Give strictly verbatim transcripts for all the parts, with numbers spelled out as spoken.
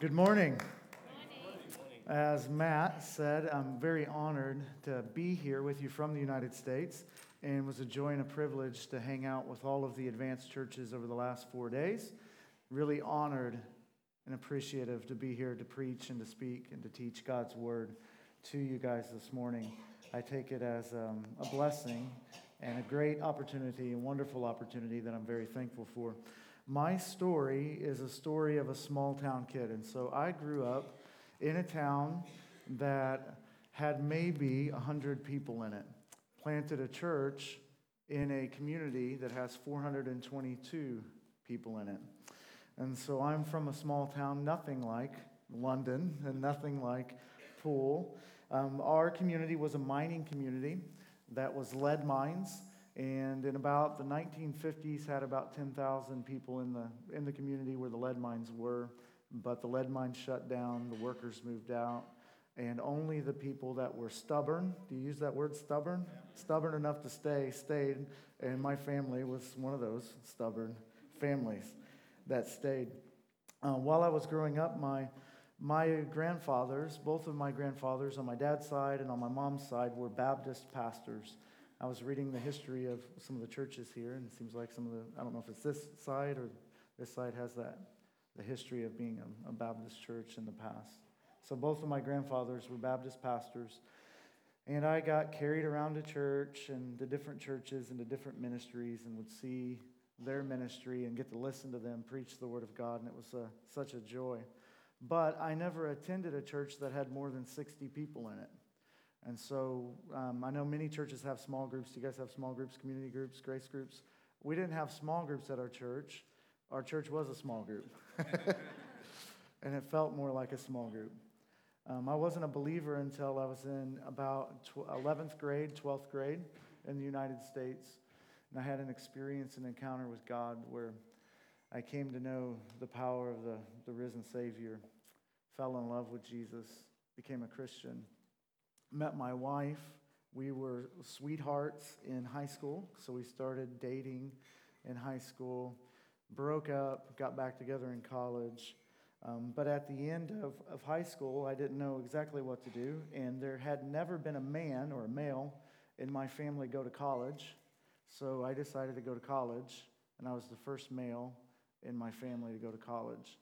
Good morning. Good morning. As Matt said, I'm very honored to be here with you from the United States, and it was a joy and a privilege to hang out with all of the advanced churches over the last four days. Really honored and appreciative to be here to preach and to speak and to teach God's word to you guys this morning. I take it as um, a blessing and a great opportunity, a wonderful opportunity that I'm very thankful for. My story is a story of a small-town kid, and so I grew up in a town that had maybe one hundred people in it, planted a church in a community that has four hundred twenty-two people in it. And so I'm from a small town, nothing like London and nothing like Poole. Um, our community was a mining community that was lead mines. And in about the nineteen fifties, had about ten thousand people in the in the community where the lead mines were. But the lead mines shut down, the workers moved out, and only the people that were stubborn, do you use that word, stubborn? Yeah. Stubborn enough to stay, stayed. And my family was one of those stubborn families that stayed. Uh, while I was growing up, my, my grandfathers, both of my grandfathers on my dad's side and on my mom's side, were Baptist pastors. I was reading the history of some of the churches here, and it seems like some of the, I don't know if it's this side or this side has that, the history of being a, a Baptist church in the past. So both of my grandfathers were Baptist pastors, and I got carried around to church and to different churches and to different ministries and would see their ministry and get to listen to them preach the Word of God, and it was a, such a joy. But I never attended a church that had more than sixty people in it. And so um, I know many churches have small groups. Do you guys have small groups, community groups, grace groups? We didn't have small groups at our church. Our church was a small group. And it felt more like a small group. Um, I wasn't a believer until I was in about tw- eleventh grade, twelfth grade in the United States. And I had an experience, an encounter with God where I came to know the power of the, the risen Savior, fell in love with Jesus, became a Christian. Met my wife. We were sweethearts in high school, so we started dating in high school, broke up, got back together in college. Um, but at the end of, of high school, I didn't know exactly what to do, and there had never been a man or a male in my family go to college, so I decided to go to college, and I was the first male in my family to go to college.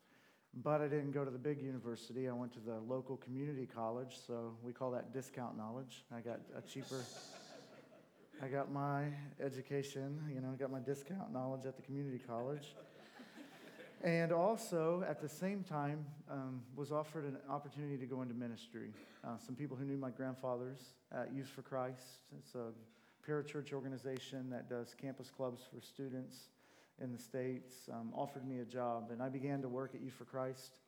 But I didn't go to the big university. I went to the local community college, so we call that discount knowledge. I got a cheaper, I got my education, you know, I got my discount knowledge at the community college. And also, at the same time, um, was offered an opportunity to go into ministry. Uh, some people who knew my grandfathers at Youth for Christ. It's a parachurch organization that does campus clubs for students in the States, um, offered me a job, and I began to work at Youth for Christ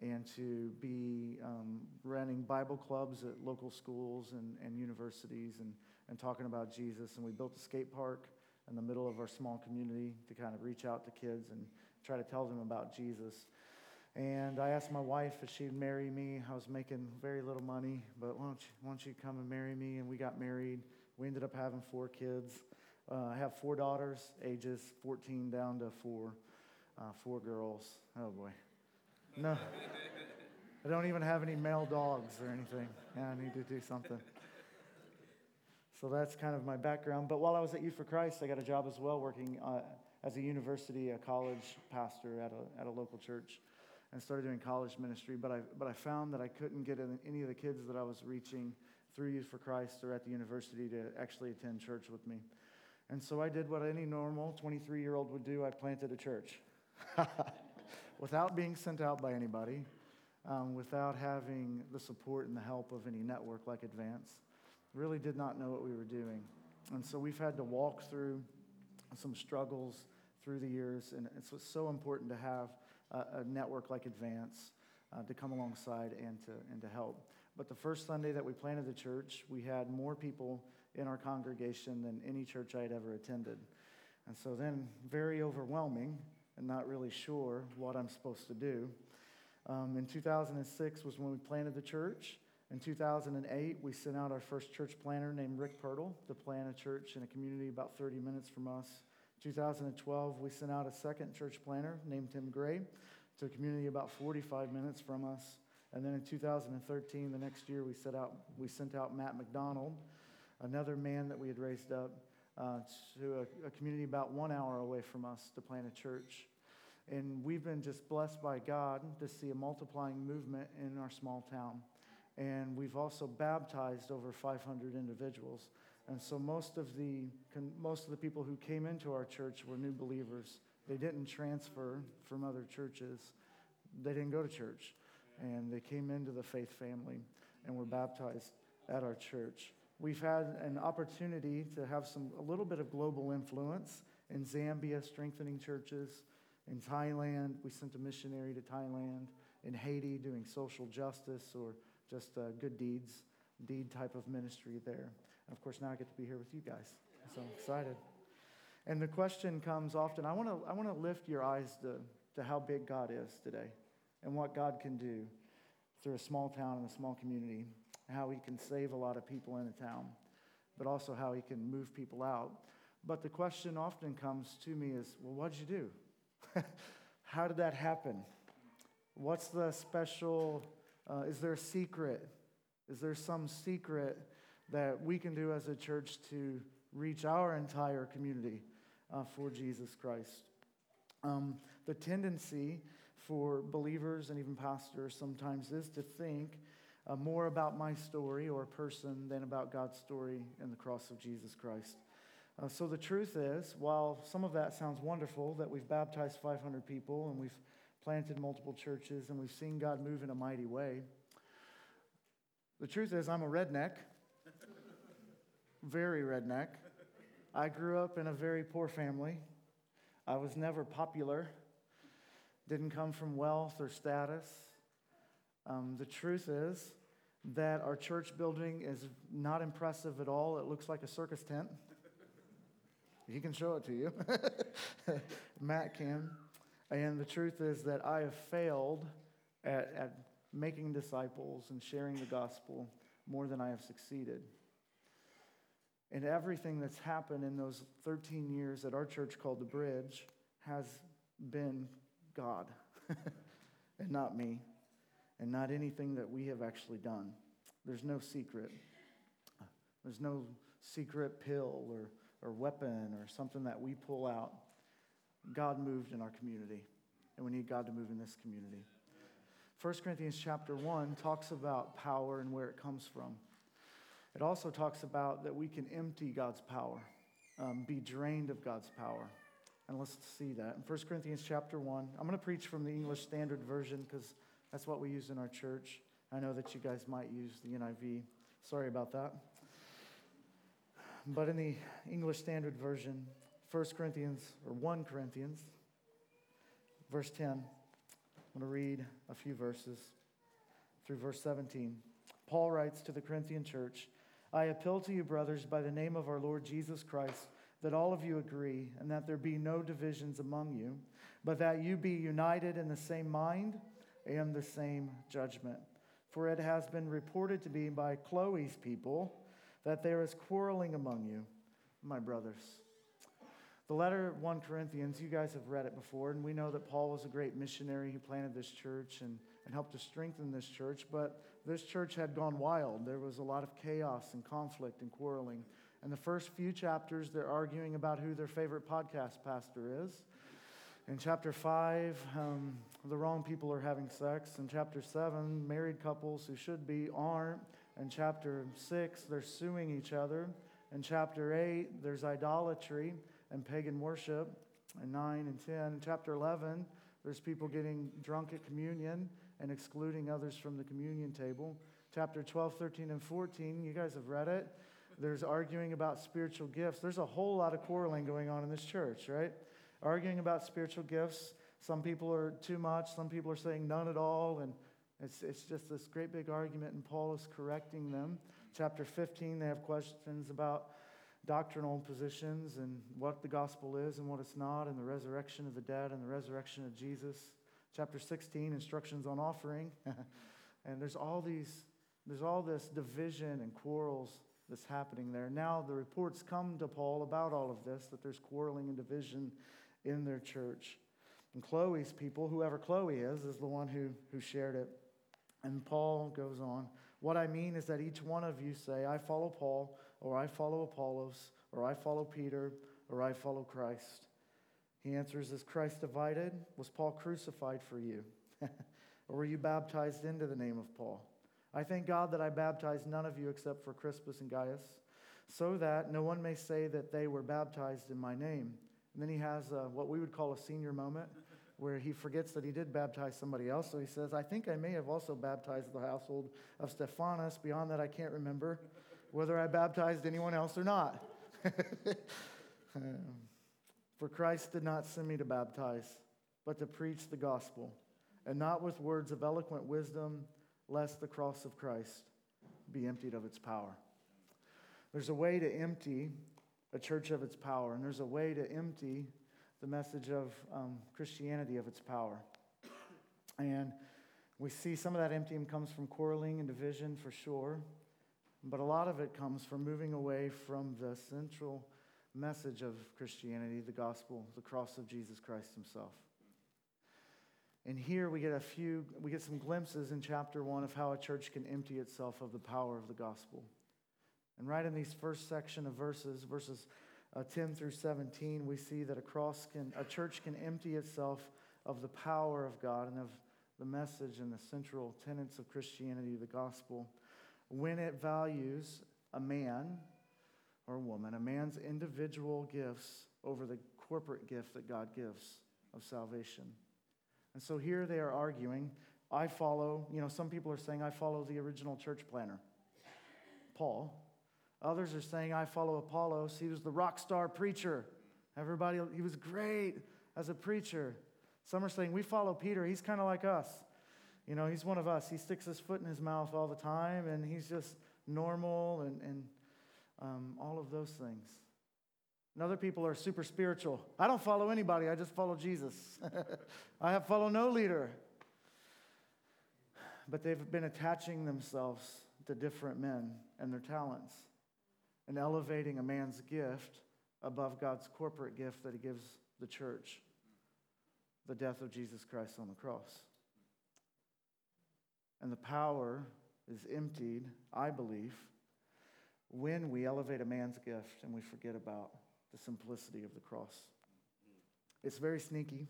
and to be um, running Bible clubs at local schools and, and universities and, and talking about Jesus, and we built a skate park in the middle of our small community to kind of reach out to kids and try to tell them about Jesus. And I asked my wife if she'd marry me. I was making very little money, but why don't you, why don't you come and marry me? And we got married. We ended up having four kids. Uh, I have four daughters, ages fourteen down to four, uh, four girls. Oh, boy. No, I don't even have any male dogs or anything. Yeah, I need to do something. So that's kind of my background. But while I was at Youth for Christ, I got a job as well working uh, as a university, a college pastor at a at a local church, and started doing college ministry. But I but I found that I couldn't get any of the kids that I was reaching through Youth for Christ or at the university to actually attend church with me. And so I did what any normal twenty-three-year-old would do. I planted a church without being sent out by anybody, um, without having the support and the help of any network like Advance. Really did not know what we were doing. And so we've had to walk through some struggles through the years, and it's so important to have a, a network like Advance uh, to come alongside and to, and to help. But the first Sunday that we planted the church, we had more people in our congregation than any church I had ever attended. And so then, very overwhelming and not really sure what I'm supposed to do. Um, in two thousand six was when we planted the church. In two thousand eight, we sent out our first church planner named Rick Pirtle to plant a church in a community about thirty minutes from us. two thousand twelve, we sent out a second church planner named Tim Gray to a community about forty-five minutes from us. And then in two thousand thirteen, the next year, we set out, we sent out Matt McDonald, another man that we had raised up, uh, to a, a community about one hour away from us to plant a church. And we've been just blessed by God to see a multiplying movement in our small town. And we've also baptized over five hundred individuals. And so most of the most of the people who came into our church were new believers. They didn't transfer from other churches. They didn't go to church. And they came into the faith family and were baptized at our church. We've had an opportunity to have some a little bit of global influence in Zambia, strengthening churches. In Thailand, we sent a missionary to Thailand. In Haiti, doing social justice or just uh, good deeds, deed type of ministry there. And of course, now I get to be here with you guys, so I'm excited. And the question comes often, I want to I want to lift your eyes to, to how big God is today and what God can do through a small town and a small community, how he can save a lot of people in a town, but also how he can move people out. But the question often comes to me is, well, what'd you do? How did that happen? What's the special... Uh, is there a secret? Is there some secret that we can do as a church to reach our entire community uh, for Jesus Christ? Um, the tendency for believers and even pastors sometimes is to think uh, more about my story or person than about God's story and the cross of Jesus Christ. Uh, so the truth is, while some of that sounds wonderful, that we've baptized five hundred people and we've planted multiple churches, and we've seen God move in a mighty way. The truth is, I'm a redneck, very redneck. I grew up in a very poor family. I was never popular, didn't come from wealth or status. Um, the truth is that our church building is not impressive at all. It looks like a circus tent. He can show it to you. Matt can. And the truth is that I have failed at, at making disciples and sharing the gospel more than I have succeeded. And everything that's happened in those thirteen years at our church called The Bridge has been God and not me and not anything that we have actually done. There's no secret. There's no secret pill or, or weapon or something that we pull out. God moved in our community, and we need God to move in this community. First Corinthians chapter one talks about power and where it comes from. It also talks about that we can empty God's power, um, be drained of God's power. And let's see that. In First Corinthians chapter one, I'm going to preach from the English Standard Version because that's what we use in our church. I know that you guys might use the N I V. Sorry about that. But in the English Standard Version, First Corinthians, or First Corinthians, verse ten. I'm going to read a few verses through verse seventeen. Paul writes to the Corinthian church, I appeal to you, brothers, by the name of our Lord Jesus Christ, that all of you agree and that there be no divisions among you, but that you be united in the same mind and the same judgment. For it has been reported to me by Chloe's people that there is quarreling among you, my brothers. The letter First Corinthians, you guys have read it before, and we know that Paul was a great missionary who planted this church and, and helped to strengthen this church, but this church had gone wild. There was a lot of chaos and conflict and quarreling. In the first few chapters, they're arguing about who their favorite podcast pastor is. In chapter five, um, the wrong people are having sex. In chapter seven, married couples who should be aren't. In chapter six, they're suing each other. In chapter eight, there's idolatry and pagan worship, and nine and ten. In chapter eleven, there's people getting drunk at communion and excluding others from the communion table. Chapter twelve, thirteen, and fourteen, you guys have read it. There's arguing about spiritual gifts. There's a whole lot of quarreling going on in this church, right? Arguing about spiritual gifts. Some people are too much. Some people are saying none at all, and it's it's just this great big argument, and Paul is correcting them. Chapter fifteen, they have questions about doctrinal positions and what the gospel is and what it's not, and the resurrection of the dead and the resurrection of Jesus. Chapter sixteen, instructions on offering. And there's all these, there's all this division and quarrels that's happening there. Now the reports come to Paul about all of this, that there's quarreling and division in their church. And Chloe's people, whoever Chloe is, is the one who, who shared it. And Paul goes on. What I mean is that each one of you say, I follow Paul, or I follow Apollos, or I follow Peter, or I follow Christ. He answers, is Christ divided? Was Paul crucified for you? Or were you baptized into the name of Paul? I thank God that I baptized none of you except for Crispus and Gaius, so that no one may say that they were baptized in my name. And then he has a, what we would call a senior moment, where he forgets that he did baptize somebody else. So he says, I think I may have also baptized the household of Stephanas. Beyond that, I can't remember whether I baptized anyone else or not. For Christ did not send me to baptize, but to preach the gospel, and not with words of eloquent wisdom, lest the cross of Christ be emptied of its power. There's a way to empty a church of its power, and there's a way to empty the message of um, Christianity of its power. And we see some of that emptying comes from quarreling and division for sure, but a lot of it comes from moving away from the central message of Christianity, the gospel, the cross of Jesus Christ himself. And here we get a few, we get some glimpses in chapter one of how a church can empty itself of the power of the gospel. And right in these first section of verses, verses Uh, ten through seventeen, we see that a cross can, a church can empty itself of the power of God and of the message and the central tenets of Christianity, the gospel, when it values a man or a woman, a man's individual gifts over the corporate gift that God gives of salvation. And so here they are arguing, I follow, you know, some people are saying, I follow the original church planner, Paul. Others are saying, I follow Apollos. He was the rock star preacher. Everybody, he was great as a preacher. Some are saying, we follow Peter. He's kind of like us. You know, he's one of us. He sticks his foot in his mouth all the time, and he's just normal and, and um, all of those things. And other people are super spiritual. I don't follow anybody. I just follow Jesus. I have follow no leader. But they've been attaching themselves to different men and their talents, and elevating a man's gift above God's corporate gift that he gives the church, the death of Jesus Christ on the cross. And the power is emptied, I believe, when we elevate a man's gift and we forget about the simplicity of the cross. It's very sneaky,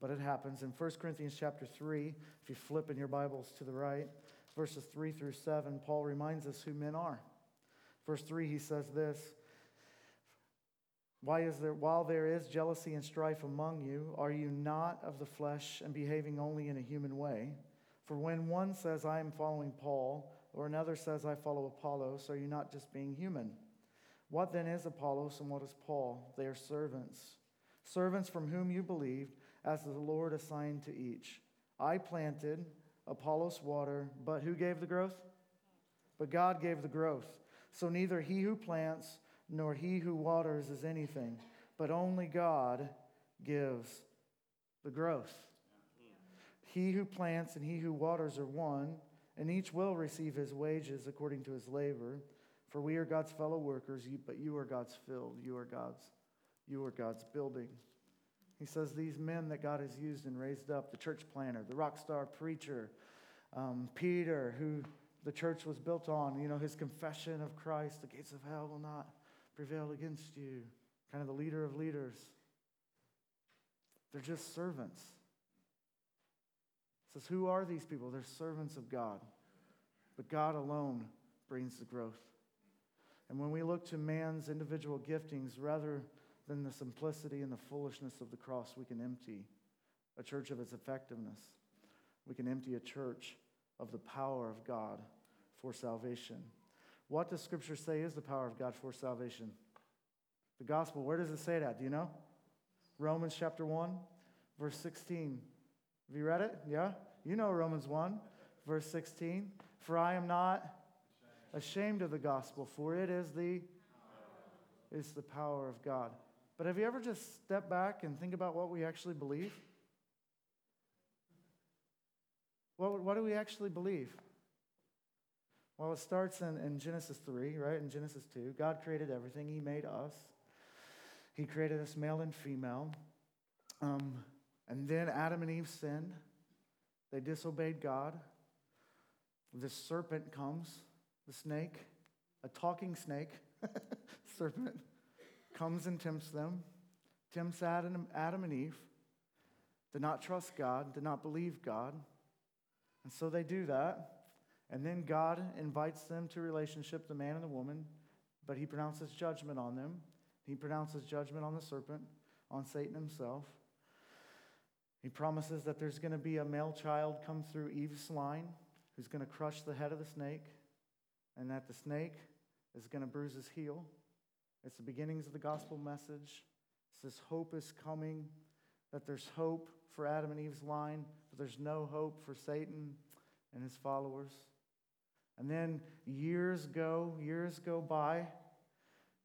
but it happens. In First Corinthians chapter three, if you flip in your Bibles to the right, verses three through seven, Paul reminds us who men are. Verse three, he says this, Why is there, while there is jealousy and strife among you, are you not of the flesh and behaving only in a human way? For when one says, I am following Paul, or another says, I follow Apollos, are you not just being human? What then is Apollos and what is Paul? They are servants, servants from whom you believed, as the Lord assigned to each. I planted, Apollos water, but who gave the growth? But God gave the growth. So neither he who plants nor he who waters is anything, but only God gives the growth. Yeah. He who plants and he who waters are one, and each will receive his wages according to his labor. For we are God's fellow workers, but you are God's field, you are God's, you are God's building. He says these men that God has used and raised up, the church planner, the rock star preacher, um, Peter, who the church was built on, you know, his confession of Christ, the gates of hell will not prevail against you, kind of the leader of leaders. They're just servants. He says, who are these people? They're servants of God, but God alone brings the growth. And when we look to man's individual giftings, rather than the simplicity and the foolishness of the cross, we can empty a church of its effectiveness. We can empty a church of the power of God for salvation. What does Scripture say is the power of God for salvation? The gospel, where does it say that? Do you know? Romans chapter one, verse sixteen. Have you read it? Yeah? You know Romans one, verse sixteen. For I am not ashamed of the gospel, for it is the, it's the power of God. But have you ever just stepped back and think about what we actually believe? What, what do we actually believe? Well, it starts in, in Genesis three, right? In Genesis two, God created everything. He made us. He created us male and female. Um, And then Adam and Eve sinned. They disobeyed God. This serpent comes, the snake, a talking snake, serpent, comes and tempts them. Tempts Adam, Adam and Eve. Did not trust God, did not believe God. And so they do that. And then God invites them to relationship, the man and the woman, but he pronounces judgment on them. He pronounces judgment on the serpent, on Satan himself. He promises that there's going to be a male child come through Eve's line who's going to crush the head of the snake, and that the snake is going to bruise his heel. It's the beginnings of the gospel message. It says hope is coming, that there's hope for Adam and Eve's line, but there's no hope for Satan and his followers. And then years go, years go by.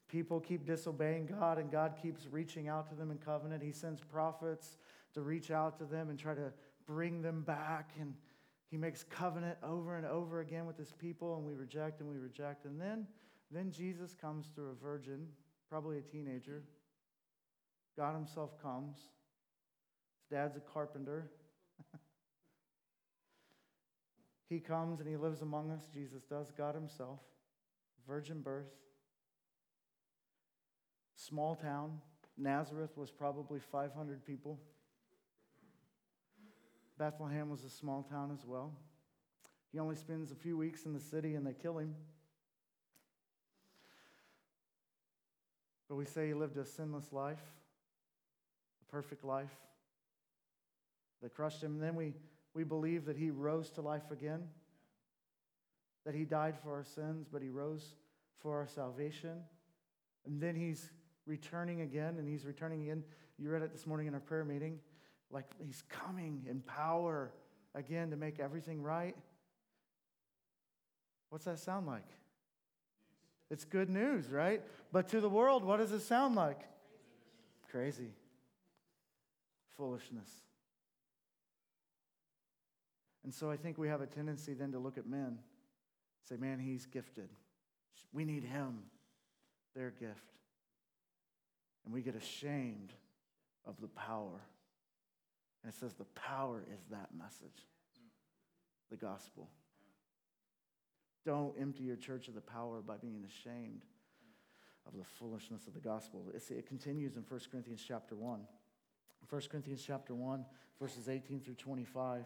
People keep disobeying God, and God keeps reaching out to them in covenant. He sends prophets to reach out to them and try to bring them back. And he makes covenant over and over again with his people, and we reject and we reject. And then, then Jesus comes through a virgin, probably a teenager. God himself comes. His dad's a carpenter. He comes and he lives among us. Jesus does, God himself. Virgin birth. Small town. Nazareth was probably five hundred people. Bethlehem was a small town as well. He only spends a few weeks in the city and they kill him. But we say he lived a sinless life, a perfect life. They crushed him. And then we We believe that he rose to life again, that he died for our sins, but he rose for our salvation. And then he's returning again, and he's returning again. You read it this morning in our prayer meeting. Like, he's coming in power again to make everything right. What's that sound like? It's good news, right? But to the world, what does it sound like? Crazy. Crazy. Foolishness. And so I think we have a tendency then to look at men, say, man, he's gifted. We need him, their gift. And we get ashamed of the power. And it says the power is that message, the gospel. Don't empty your church of the power by being ashamed of the foolishness of the gospel. It's, it continues in First Corinthians chapter one. First Corinthians chapter one, verses eighteen through twenty-five.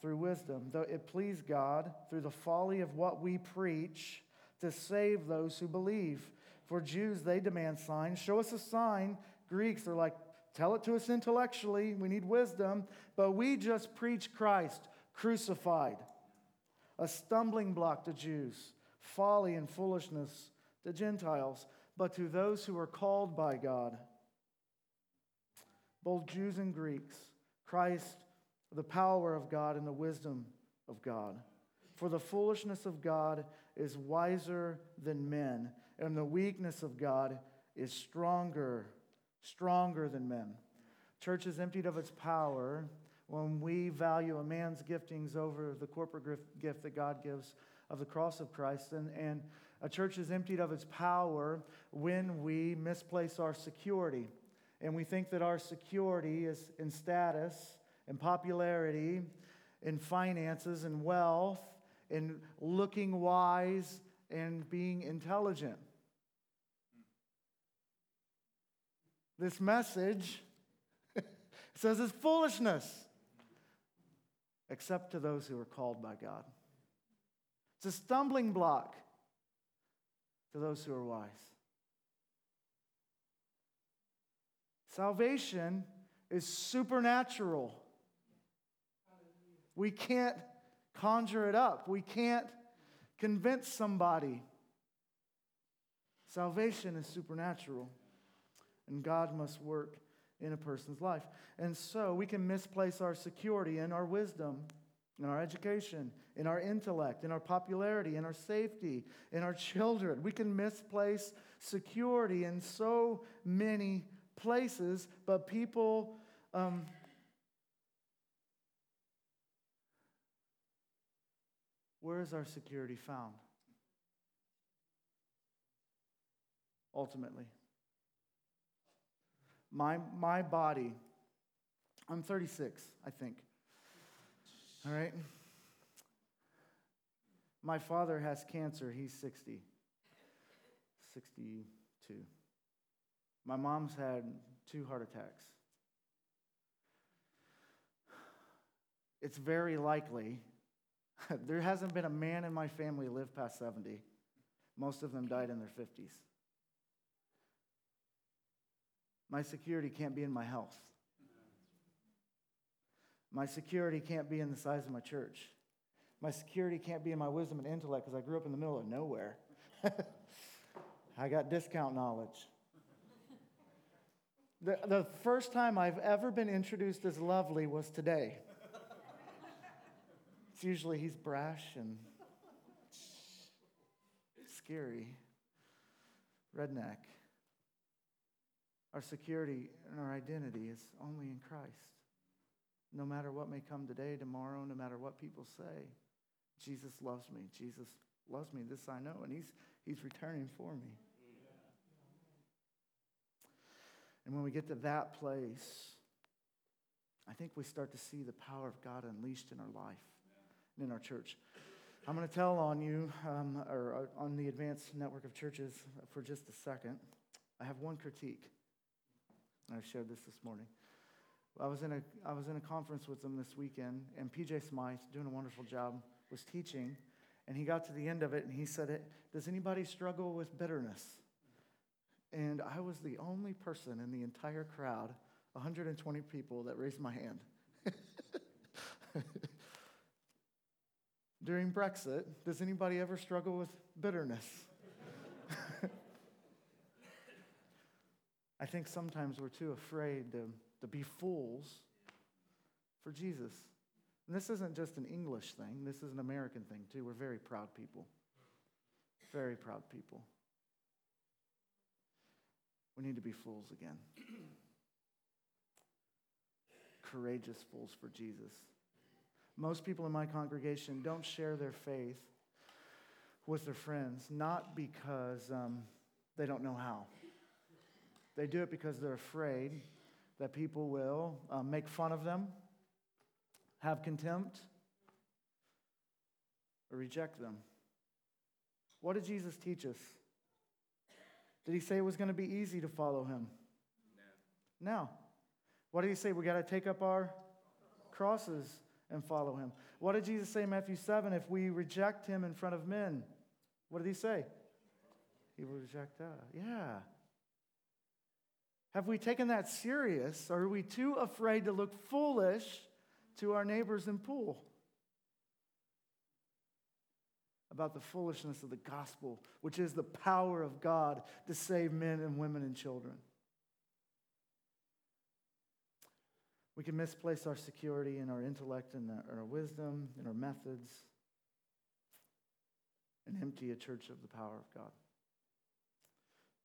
through wisdom, though it pleased God, through the folly of what we preach, to save those who believe. For Jews, they demand signs. Show us a sign. Greeks are like, tell it to us intellectually. We need wisdom. But we just preach Christ crucified, a stumbling block to Jews, folly and foolishness to Gentiles, but to those who are called by God, both Jews and Greeks, Christ, the power of God and the wisdom of God. For the foolishness of God is wiser than men, and the weakness of God is stronger, stronger than men. Church is emptied of its power when we value a man's giftings over the corporate gift that God gives of the cross of Christ. And, and a church is emptied of its power when we misplace our security, and we think that our security is in status, in popularity, in finances, in wealth, in looking wise, and being intelligent. This message says it's foolishness, except to those who are called by God. It's a stumbling block to those who are wise. Salvation is supernatural. We can't conjure it up. We can't convince somebody. Salvation is supernatural, and God must work in a person's life. And so we can misplace our security and our wisdom in our education, in our intellect, in our popularity, in our safety, in our children. We can misplace security in so many places, but people um, where is our security found? Ultimately, my my body. I'm thirty-six, I think. All right. My father has cancer. He's sixty. sixty-two. My mom's had two heart attacks. It's very likely. There hasn't been a man in my family live past seventy. Most of them died in their fifties. My security can't be in my health. My security can't be in the size of my church. My security can't be in my wisdom and intellect because I grew up in the middle of nowhere. I got discount knowledge. The, the first time I've ever been introduced as lovely was today. It's usually he's brash and scary, redneck. Our security and our identity is only in Christ. No matter what may come today, tomorrow, no matter what people say, Jesus loves me. Jesus loves me. This I know, and he's he's returning for me. Yeah. And when we get to that place, I think we start to see the power of God unleashed in our life and in our church. I'm going to tell on you, um, or on the Advanced Network of Churches for just a second. I have one critique. I shared this this morning. I was in a I was in a conference with them this weekend, and P J. Smythe, doing a wonderful job, was teaching, and he got to the end of it, and he said, "It does anybody struggle with bitterness?" And I was the only person in the entire crowd, one hundred twenty people, that raised my hand. During Brexit, does anybody ever struggle with bitterness? I think sometimes we're too afraid to. to be fools for Jesus. And this isn't just an English thing. This is an American thing, too. We're very proud people. Very proud people. We need to be fools again. Courageous fools for Jesus. Most people in my congregation don't share their faith with their friends, not because um, they don't know how. They do it because they're afraid that people will uh, make fun of them, have contempt, or reject them. What did Jesus teach us? Did he say it was going to be easy to follow him? No. No. What did he say? We got to take up our crosses and follow him. What did Jesus say in Matthew seven? If we reject him in front of men, what did he say? He will reject us. Yeah. Have we taken that serious, or are we too afraid to look foolish to our neighbors in Poole about the foolishness of the gospel, which is the power of God to save men and women and children? We can misplace our security in our intellect and in our wisdom, in our methods, and empty a church of the power of God.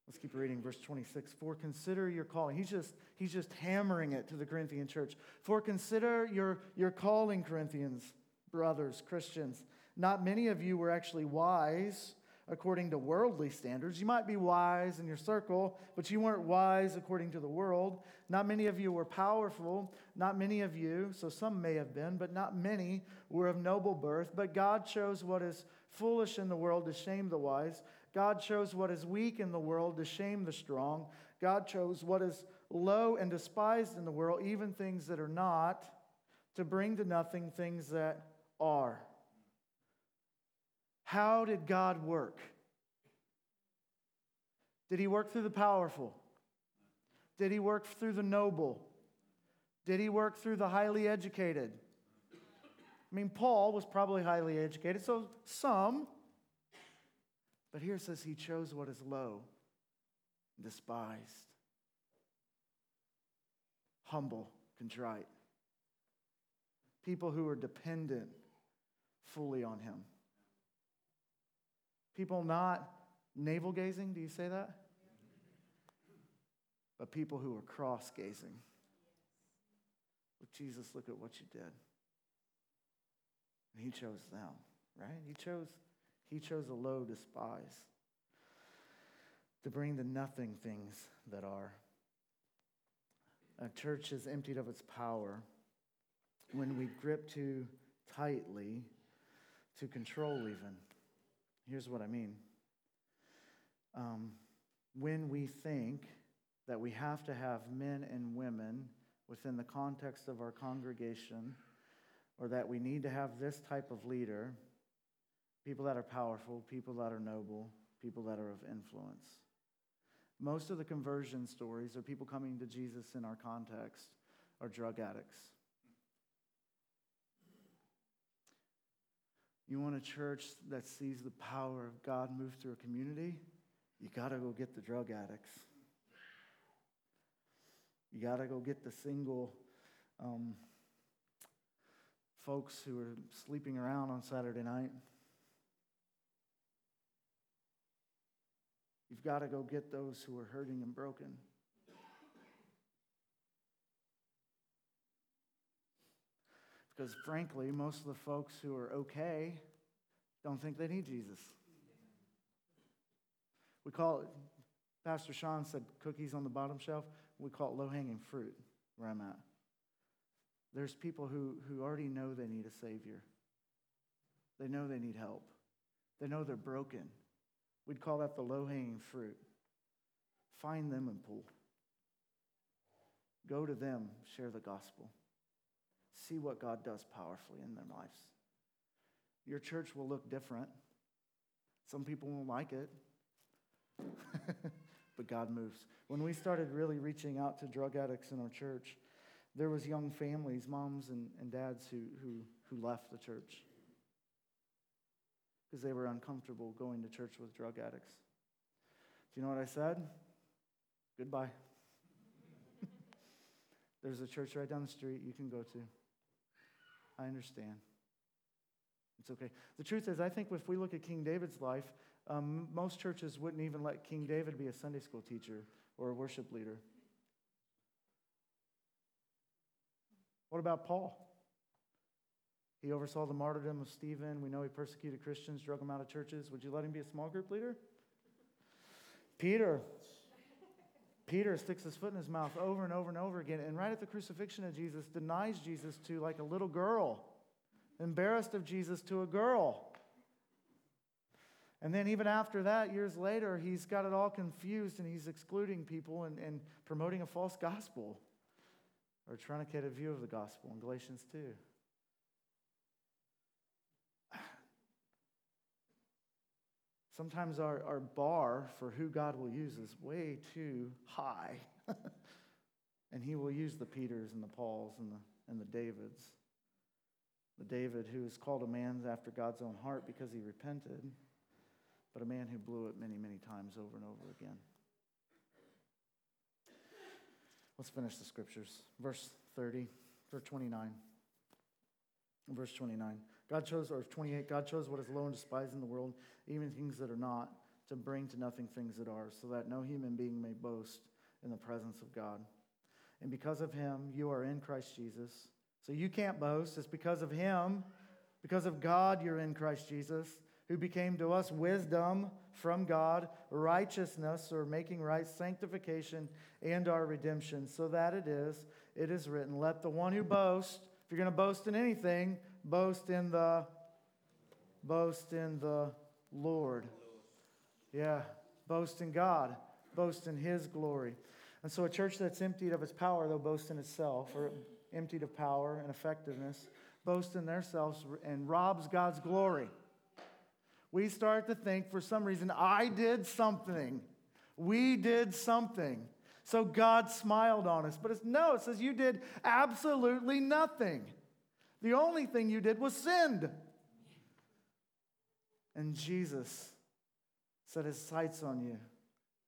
Let's keep reading verse twenty-six. For consider your calling. He's just, he's just hammering it to the Corinthian church. For consider your, your calling, Corinthians, brothers, Christians. Not many of you were actually wise according to worldly standards. You might be wise in your circle, but you weren't wise according to the world. Not many of you were powerful. Not many of you, so some may have been, but not many were of noble birth. But God chose what is foolish in the world to shame the wise. God chose what is weak in the world to shame the strong. God chose what is low and despised in the world, even things that are not, to bring to nothing things that are. How did God work? Did he work through the powerful? Did he work through the noble? Did he work through the highly educated? I mean, Paul was probably highly educated, so some. But here it says he chose what is low, despised, humble, contrite. People who are dependent fully on him. People not navel-gazing, do you say that? But people who are cross-gazing. Look, Jesus, look at what you did. And he chose them, right? He chose, he chose a low despise to bring the nothing things that are. A church is emptied of its power when we grip too tightly to control even. Here's what I mean. Um, when we think that we have to have men and women within the context of our congregation, or that we need to have this type of leader, people that are powerful, people that are noble, people that are of influence. Most of the conversion stories or people coming to Jesus in our context are drug addicts. You want a church that sees the power of God move through a community? You got to go get the drug addicts. You got to go get the single um, folks who are sleeping around on Saturday night. You've got to go get those who are hurting and broken. Because frankly, most of the folks who are okay don't think they need Jesus. We call it, Pastor Sean said cookies on the bottom shelf. We call it low-hanging fruit where I'm at. There's people who, who already know they need a Savior. They know they need help. They know they're broken. We'd call that the low-hanging fruit. Find them and pull. Go to them, share the gospel. See what God does powerfully in their lives. Your church will look different. Some people won't like it. But God moves. When we started really reaching out to drug addicts in our church, there was young families, moms and, and dads who, who, who left the church because they were uncomfortable going to church with drug addicts. Do you know what I said? Goodbye. There's a church right down the street you can go to. I understand. It's okay. The truth is, I think if we look at King David's life, um, most churches wouldn't even let King David be a Sunday school teacher or a worship leader. What about Paul? He oversaw the martyrdom of Stephen. We know he persecuted Christians, drug them out of churches. Would you let him be a small group leader? Peter. Peter sticks his foot in his mouth over and over and over again, and right at the crucifixion of Jesus, denies Jesus to like a little girl, embarrassed of Jesus to a girl. And then even after that, years later, he's got it all confused, and he's excluding people and, and promoting a false gospel, or trying to get a view of the gospel in Galatians two. Sometimes our, our bar for who God will use is way too high. And he will use the Peters and the Pauls and the, and the Davids. The David who is called a man after God's own heart because he repented, but a man who blew it many, many times over and over again. Let's finish the scriptures. Verse thirty, verse twenty-nine. Verse twenty-nine. God chose, or twenty-eight, God chose what is low and despised in the world, even things that are not, to bring to nothing things that are, so that no human being may boast in the presence of God. And because of him, you are in Christ Jesus. So you can't boast. It's because of him, because of God, you're in Christ Jesus, who became to us wisdom from God, righteousness, or making right, sanctification, and our redemption, so that it is, it is written, let the one who boasts, if you're going to boast in anything, Boast in the, boast in the Lord. Yeah, boast in God. Boast in his glory. And so a church that's emptied of its power, they'll boast in itself, or emptied of power and effectiveness, boast in themselves and robs God's glory. We start to think, for some reason, I did something. We did something. So God smiled on us. But it's no, it says you did absolutely nothing. The only thing you did was sinned. And Jesus set his sights on you,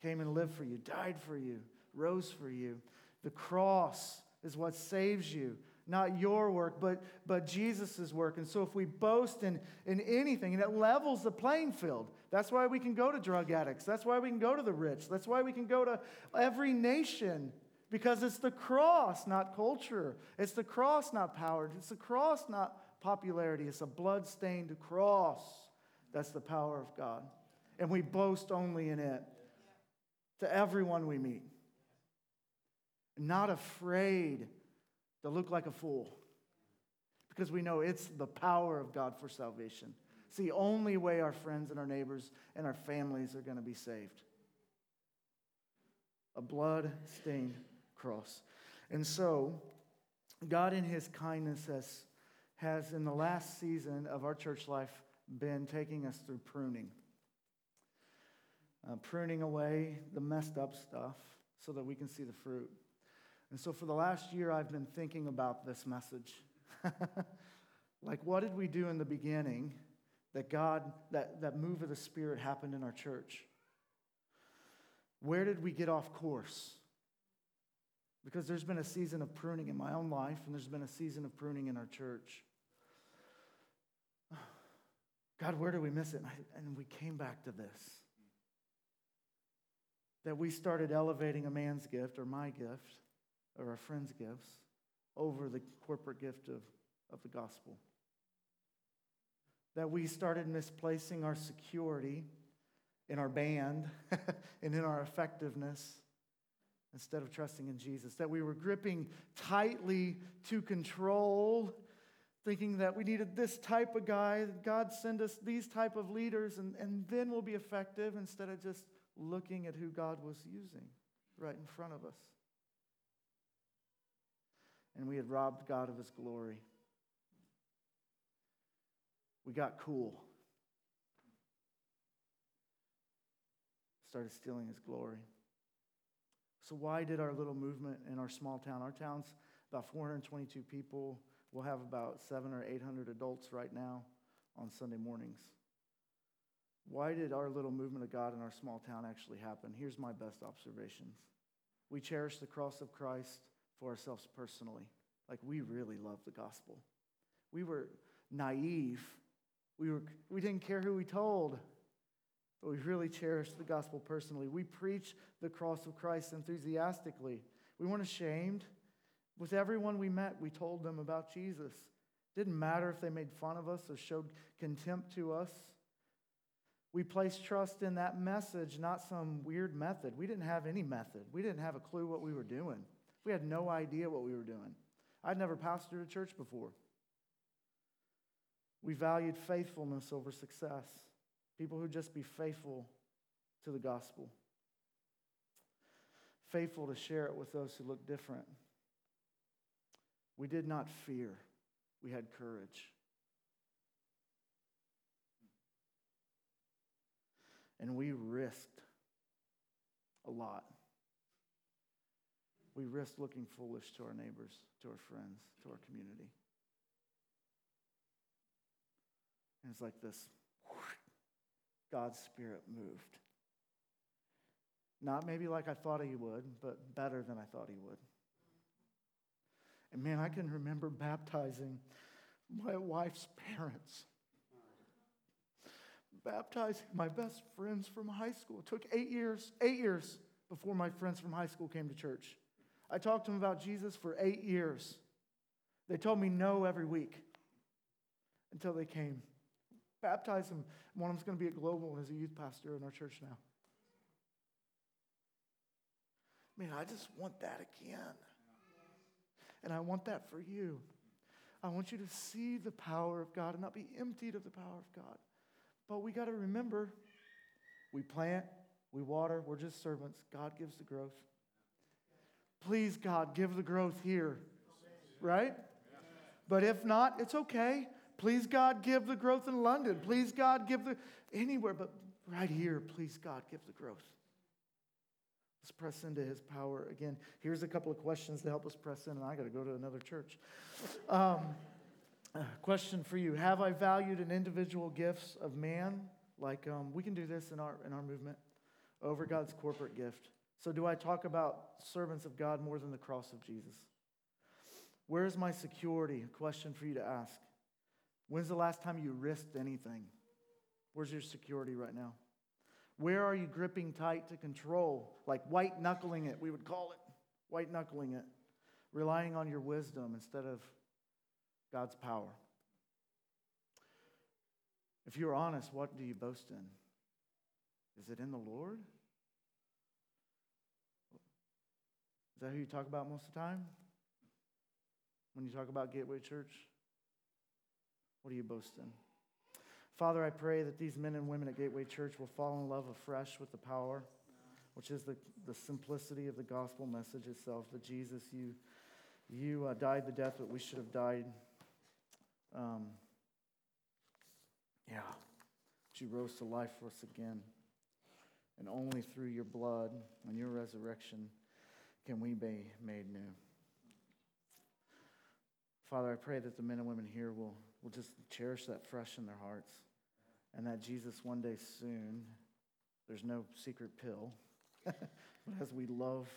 came and lived for you, died for you, rose for you. The cross is what saves you. not your work, but, but Jesus' work. And so if we boast in, in anything, and it levels the playing field. That's why we can go to drug addicts. That's why we can go to the rich. That's why we can go to every nation, because it's the cross, not culture. It's the cross, not power. It's the cross, not popularity. It's a blood-stained cross. That's the power of God. And we boast only in it to everyone we meet. Not afraid to look like a fool, because we know it's the power of God for salvation. It's the only way our friends and our neighbors and our families are going to be saved. A blood-stained cross. And so, God in his kindness has, has in the last season of our church life been taking us through pruning. Uh, pruning away the messed up stuff so that we can see the fruit. And so for the last year, I've been thinking about this message. Like, what did we do in the beginning that God, that, that move of the Spirit happened in our church? Where did we get off course? Because there's been a season of pruning in my own life, and there's been a season of pruning in our church. God, where did we miss it? And, I, and we came back to this. That we started elevating a man's gift, or my gift, or our friend's gifts, over the corporate gift of, of the gospel. That we started misplacing our security in our band and in our effectiveness instead of trusting in Jesus. That we were gripping tightly to control, thinking that we needed this type of guy, God send us these type of leaders, and, and then we'll be effective, instead of just looking at who God was using right in front of us. And we had robbed God of his glory. We got cool. Started stealing his glory. So why did our little movement in our small town, our town's about four hundred twenty-two people, we'll have about seven hundred or eight hundred adults right now on Sunday mornings. Why did our little movement of God in our small town actually happen? Here's my best observations. We cherish the cross of Christ for ourselves personally. Like, we really love the gospel. We were naive. We were we didn't care who we told, but we really cherished the gospel personally. We preach the cross of Christ enthusiastically. We weren't ashamed. With everyone we met, we told them about Jesus. Didn't matter if they made fun of us or showed contempt to us. We placed trust in that message, not some weird method. We didn't have any method. We didn't have a clue what we were doing. We had no idea what we were doing. I'd never pastored a church before. We valued faithfulness over success. People who just be faithful to the gospel. Faithful to share it with those who look different. We did not fear. We had courage. And we risked a lot. We risked looking foolish to our neighbors, to our friends, to our community. And it's like this. God's Spirit moved. Not maybe like I thought he would, but better than I thought he would. And man, I can remember baptizing my wife's parents. Baptizing my best friends from high school. It took eight years, eight years before my friends from high school came to church. I talked to them about Jesus for eight years. They told me no every week until they came. Baptize them. One of them's going to be at Global and is a youth pastor in our church now. Man, I just want that again. And I want that for you. I want you to see the power of God and not be emptied of the power of God. But we got to remember, we plant, we water, we're just servants. God gives the growth. Please, God, give the growth here, right? But if not, it's okay. Please, God, give the growth in London. Please, God, give the, anywhere, but right here, please, God, give the growth. Let's press into his power again. Here's a couple of questions to help us press in, and I got to go to another church. Um, question for you. Have I valued an individual gifts of man? Like, um, we can do this in our in our movement, over God's corporate gift. So do I talk about servants of God more than the cross of Jesus? Where is my security? A question for you to ask. When's the last time you risked anything? Where's your security right now? Where are you gripping tight to control? Like white-knuckling it, we would call it. White-knuckling it. Relying on your wisdom instead of God's power. If you're honest, what do you boast in? Is it in the Lord? Is that who you talk about most of the time? When you talk about Gateway Church? What do you boast in? Father, I pray that these men and women at Gateway Church will fall in love afresh with the power, which is the, the simplicity of the gospel message itself, that Jesus, you you uh, died the death that we should have died. Um, yeah, but you rose to life for us again. And only through your blood and your resurrection can we be made new. Father, I pray that the men and women here will, will just cherish that fresh in their hearts, and that Jesus one day soon, there's no secret pill, but as we love,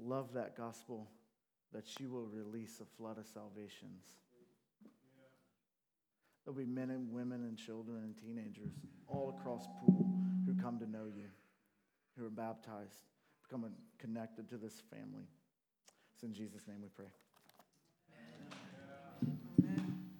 love that gospel, that you will release a flood of salvations. There'll be men and women and children and teenagers all across Poole who come to know you, who are baptized, become connected to this family. It's in Jesus' name we pray.